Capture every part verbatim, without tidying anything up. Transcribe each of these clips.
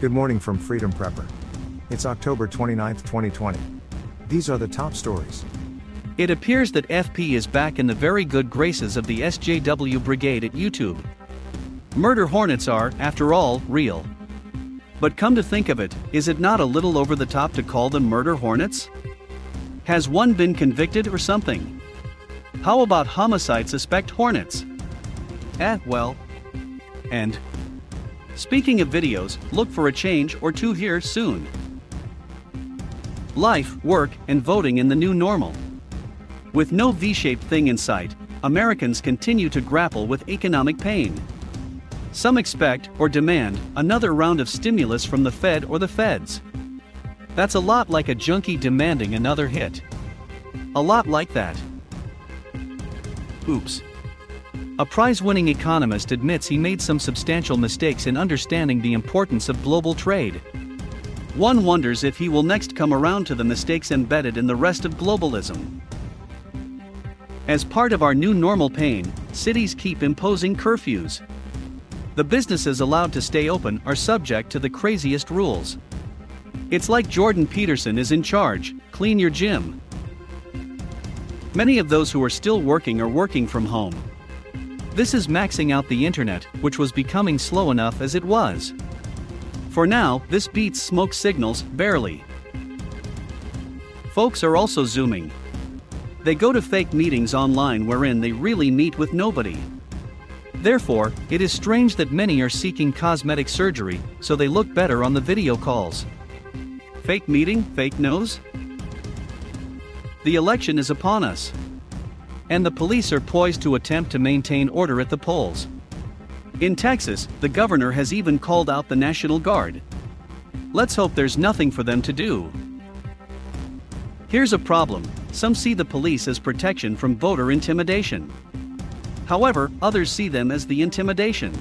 Good morning from Freedom Prepper. It's October twenty-ninth, twenty twenty. These are the top stories. It appears that F P is back in the very good graces of the S J W Brigade at YouTube. Murder Hornets are, after all, real. But come to think of it, is it not a little over the top to call them Murder Hornets? Has one been convicted or something? How about homicide suspect hornets? Eh, well. And speaking of videos, look for a change or two here soon. Life, work, and voting in the new normal. With no V-shaped thing in sight, Americans continue to grapple with economic pain. Some expect, or demand, another round of stimulus from the Fed or the Feds. That's a lot like a junkie demanding another hit. A lot like that. Oops. A prize-winning economist admits he made some substantial mistakes in understanding the importance of global trade. One wonders if he will next come around to the mistakes embedded in the rest of globalism. As part of our new normal pain, cities keep imposing curfews. The businesses allowed to stay open are subject to the craziest rules. It's like Jordan Peterson is in charge, clean your gym. Many of those who are still working are working from home. This is maxing out the internet, which was becoming slow enough as it was. For now, this beats smoke signals, barely. Folks are also Zooming. They go to fake meetings online wherein they really meet with nobody. Therefore, it is strange that many are seeking cosmetic surgery, so they look better on the video calls. Fake meeting, fake nose? The election is upon us. And the police are poised to attempt to maintain order at the polls. In Texas, the governor has even called out the National Guard. Let's hope there's nothing for them to do. Here's a problem: some see the police as protection from voter intimidation. However, others see them as the intimidation.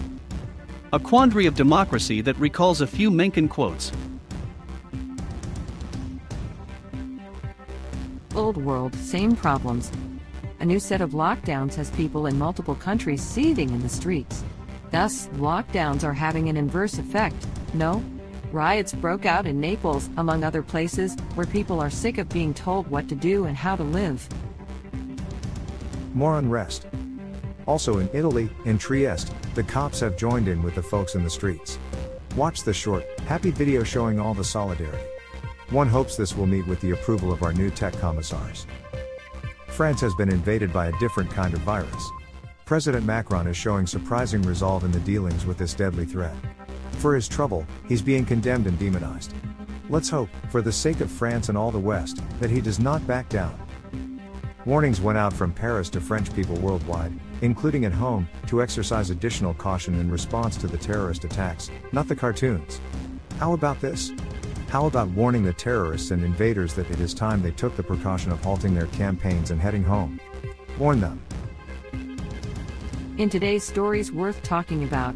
A quandary of democracy that recalls a few Mencken quotes. Old world, same problems. A new set of lockdowns has people in multiple countries seething in the streets. Thus, lockdowns are having an inverse effect, no? Riots broke out in Naples, among other places, where people are sick of being told what to do and how to live. More unrest. Also in Italy, in Trieste, the cops have joined in with the folks in the streets. Watch the short, happy video showing all the solidarity. One hopes this will meet with the approval of our new tech commissars. France has been invaded by a different kind of virus. President Macron is showing surprising resolve in the dealings with this deadly threat. For his trouble, he's being condemned and demonized. Let's hope, for the sake of France and all the West, that he does not back down. Warnings went out from Paris to French people worldwide, including at home, to exercise additional caution in response to the terrorist attacks, not the cartoons. How about this? How about warning the terrorists and invaders that it is time they took the precaution of halting their campaigns and heading home? Warn them. In today's stories worth talking about: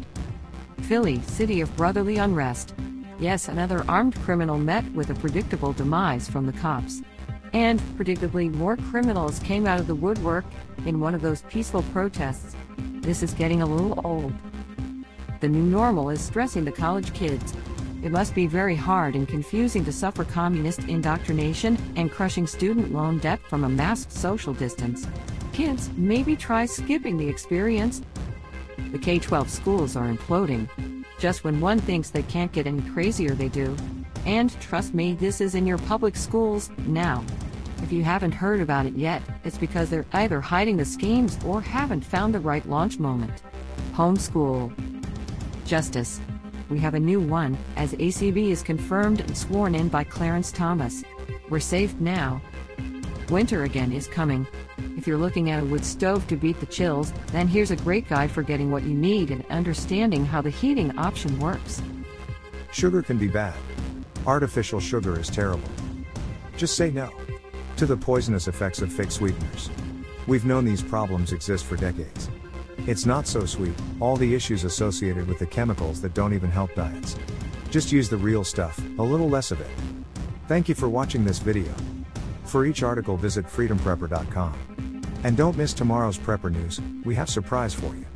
Philly, city of brotherly unrest. Yes, another armed criminal met with a predictable demise from the cops. And, predictably, more criminals came out of the woodwork in one of those peaceful protests. This is getting a little old. The new normal is stressing the college kids. It must be very hard and confusing to suffer communist indoctrination and crushing student loan debt from a masked social distance. Kids, maybe try skipping the experience. The K twelve schools are imploding. Just when one thinks they can't get any crazier, they do. And trust me, this is in your public schools now. If you haven't heard about it yet, it's because they're either hiding the schemes or haven't found the right launch moment. Homeschool justice. We have a new one, as A C B is confirmed and sworn in by Clarence Thomas. We're safe now. Winter again is coming. If you're looking at a wood stove to beat the chills, then here's a great guide for getting what you need and understanding how the heating option works. Sugar can be bad. Artificial sugar is terrible. Just say no to the poisonous effects of fake sweeteners. We've known these problems exist for decades. It's not so sweet, all the issues associated with the chemicals that don't even help diets. Just use the real stuff, a little less of it. Thank you for watching this video. For each article visit freedom prepper dot com. And don't miss tomorrow's prepper news, we have a surprise for you.